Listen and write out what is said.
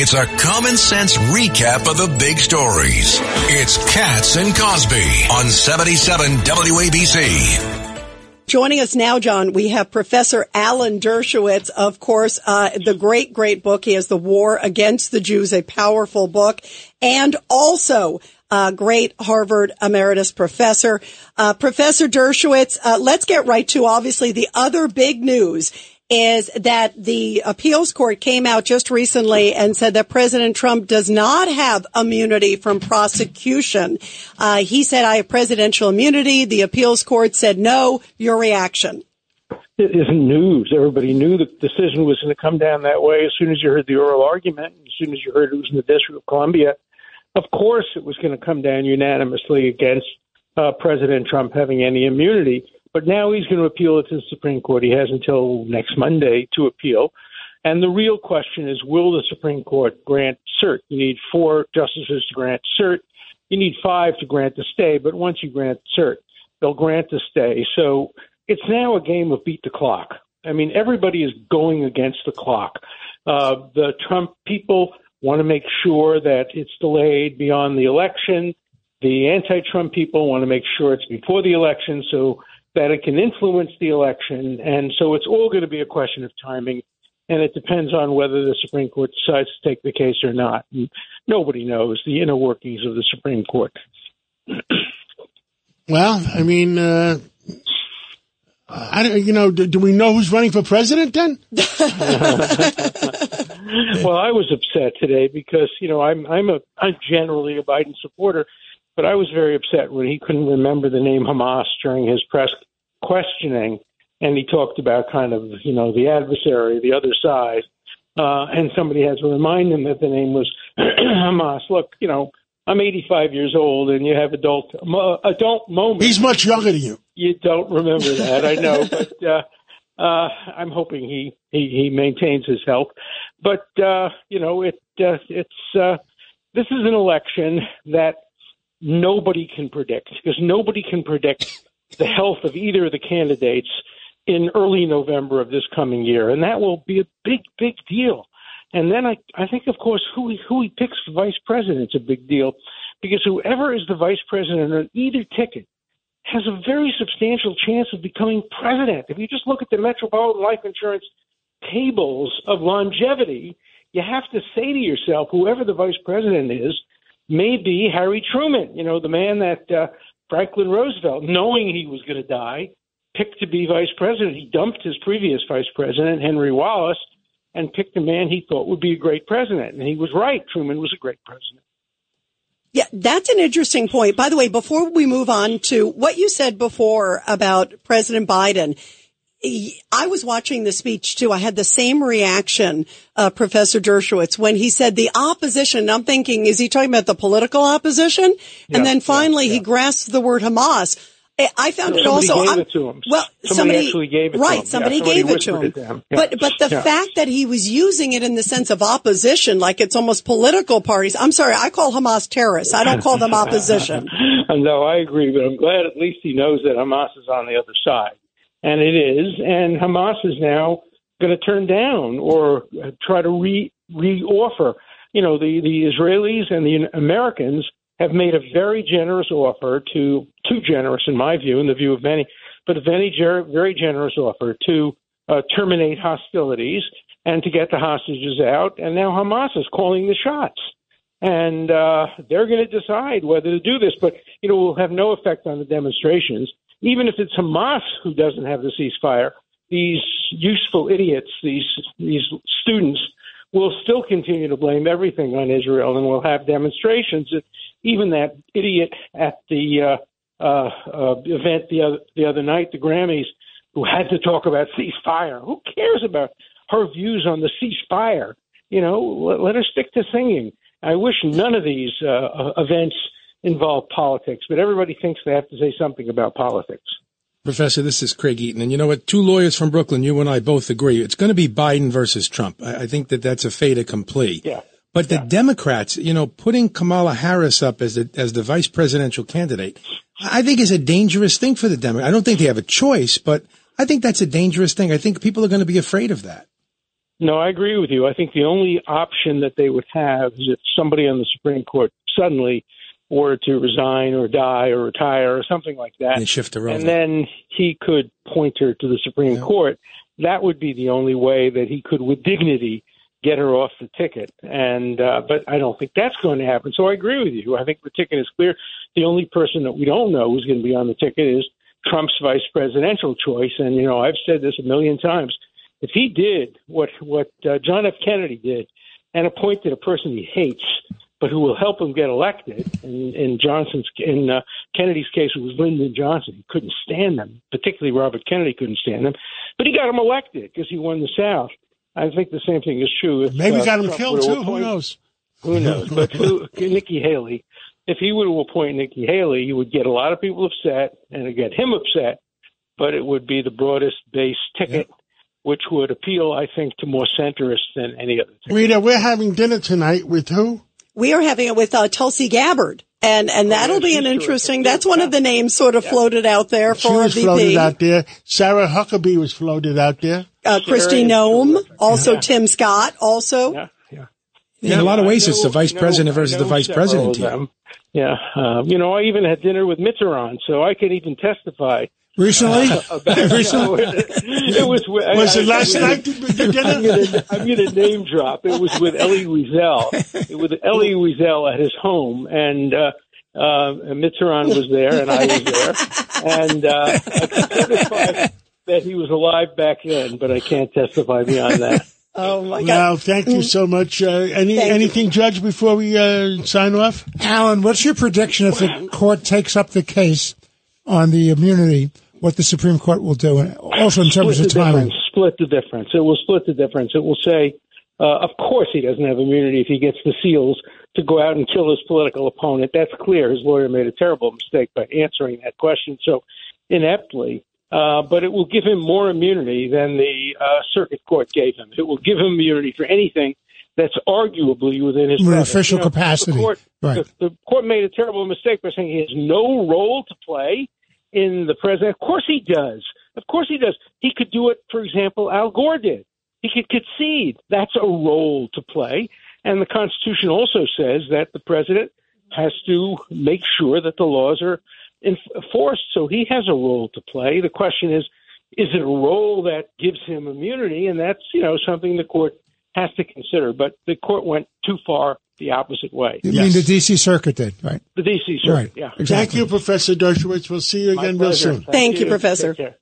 It's a common sense recap of the big stories. It's Katz and Cosby on 77 WABC. Joining us now, John, we have Professor Alan Dershowitz, of course, the great, great book. He has The War Against the Jews, a powerful book, and also great Harvard emeritus professor. Professor Dershowitz, let's get right to, obviously, the other big news is that the appeals court came out just recently and said that President Trump does not have immunity from prosecution. He said, I have presidential immunity. The appeals court said, no. Your reaction? It isn't news. Everybody knew the decision was going to come down that way as soon as you heard the oral argument, as soon as you heard it was in the District of Columbia. Of course, it was going to come down unanimously against President Trump having any immunity. But now he's going to appeal it to the Supreme Court. He has until next Monday to appeal. And the real question is, will the Supreme Court grant cert? You need 4 justices to grant cert. You need 5 to grant the stay. But once you grant cert, they'll grant the stay. So it's now a game of beat the clock. I mean, everybody is going against the clock. The Trump people want to make sure that it's delayed beyond the election. The anti-Trump people want to make sure it's before the election, so that it can influence the election. And so it's all going to be a question of timing. And it depends on whether the Supreme Court decides to take the case or not. And nobody knows the inner workings of the Supreme Court. Well, I mean, I don't, you know, do we know who's running for president then? Well, I was upset today because, you know, I'm generally a Biden supporter. But I was very upset when he couldn't remember the name Hamas during his press questioning, and he talked about kind of, you know, the adversary, the other side, and somebody had to remind him that the name was Hamas. Look, you know, I'm 85 years old, and you have adult moments. He's much younger than you. You don't remember that, I know, but I'm hoping he maintains his health. But you know, this is an election that nobody can predict, because nobody can predict the health of either of the candidates in early November of this coming year. And that will be a big, big deal. And then I think, of course, who he picks for vice president is a big deal, because whoever is the vice president on either ticket has a very substantial chance of becoming president. If you just look at the Metropolitan Life Insurance tables of longevity, you have to say to yourself, whoever the vice president is, maybe Harry Truman, you know, the man that Franklin Roosevelt, knowing he was going to die, picked to be vice president. He dumped his previous vice president, Henry Wallace, and picked a man he thought would be a great president. And he was right. Truman was a great president. Yeah, that's an interesting point. By the way, before we move on to what you said before about President Biden, I was watching the speech, too. I had the same reaction, Professor Dershowitz, when he said the opposition. I'm thinking, is he talking about the political opposition? Yeah, and then finally he grasped the word Hamas. I found it also. Somebody actually gave it to him. Yeah. But the fact that he was using it in the sense of opposition, like it's almost political parties. I'm sorry, I call Hamas terrorists. I don't call them opposition. No, I agree, but I'm glad at least he knows that Hamas is on the other side. And it is. And Hamas is now going to turn down or try to reoffer. You know, the Israelis and the Americans have made a very generous offer to too generous, in my view, in the view of many, but a very generous offer to terminate hostilities and to get the hostages out. And now Hamas is calling the shots. And they're going to decide whether to do this. But, you know, will have no effect on the demonstrations. Even if it's Hamas who doesn't have the ceasefire, these useful idiots, these students, will still continue to blame everything on Israel, and will have demonstrations. Even that idiot at the event the other night, the Grammys, who had to talk about ceasefire. Who cares about her views on the ceasefire? You know, let her stick to singing. I wish none of these events involve politics, but everybody thinks they have to say something about politics. Professor, this is Craig Eaton. And you know what? 2 lawyers from Brooklyn, you and I both agree. It's going to be Biden versus Trump. I think that that's a fait accompli. Yeah. But the Democrats, you know, putting Kamala Harris up as the vice presidential candidate, I think is a dangerous thing for the Democrats. I don't think they have a choice, but I think that's a dangerous thing. I think people are going to be afraid of that. No, I agree with you. I think the only option that they would have is if somebody on the Supreme Court suddenly were to resign or die or retire or something like that. And shift her over. And then he could point her to the Supreme Court. That would be the only way that he could, with dignity, get her off the ticket. And but I don't think that's going to happen. So I agree with you. I think the ticket is clear. The only person that we don't know who's going to be on the ticket is Trump's vice presidential choice. And, you know, I've said this a million times. If he did what John F. Kennedy did and appointed a person he hates, but who will help him get elected, in Kennedy's case, it was Lyndon Johnson. He couldn't stand him, particularly Robert Kennedy couldn't stand him, but he got him elected because he won the South. I think the same thing is true. If, maybe got him Trump killed, too. Who knows? Who knows? But Nikki Haley, if he were to appoint Nikki Haley, you would get a lot of people upset, and it would get him upset, but it would be the broadest base ticket, which would appeal, I think, to more centrists than any other ticket. Rita, we're having dinner tonight with who? We are having it with Tulsi Gabbard, and that'll be an interesting. That's one of the names sort of floated out there for a VP. She was floated out there. Sarah Huckabee was floated out there. Kristi Noem, also Tim Scott, also. In a lot of ways, it's the vice president versus the vice president team. Yeah, I even had dinner with Mitterrand, so I can even testify. Recently? It was last night. I'm going to name drop. It was with Ellie Wiesel. At his home, and Mitterrand was there, and I was there, and I can testify that he was alive back then, but I can't testify beyond that. Oh, my God. Well, thank you so much. Anything, Judge, before we sign off? Alan, what's your prediction if the court takes up the case on the immunity, what the Supreme Court will do, and also in terms of timing? It will split the difference. It will say, of course he doesn't have immunity if he gets the seals to go out and kill his political opponent. That's clear. His lawyer made a terrible mistake by answering that question so ineptly. But it will give him more immunity than the circuit court gave him. It will give him immunity for anything that's arguably within his official capacity. The court made a terrible mistake by saying he has no role to play in the president. Of course he does. He could do it, for example, Al Gore did. He could concede. That's a role to play. And the Constitution also says that the president has to make sure that the laws are enforced. So he has a role to play. The question is it a role that gives him immunity? And that's, something the court has to consider. But the court went too far the opposite way. You mean the D.C. Circuit did, right? The D.C. Circuit, right. Exactly. Thank you, Professor Dershowitz. We'll see you again real soon. Thank you, Professor.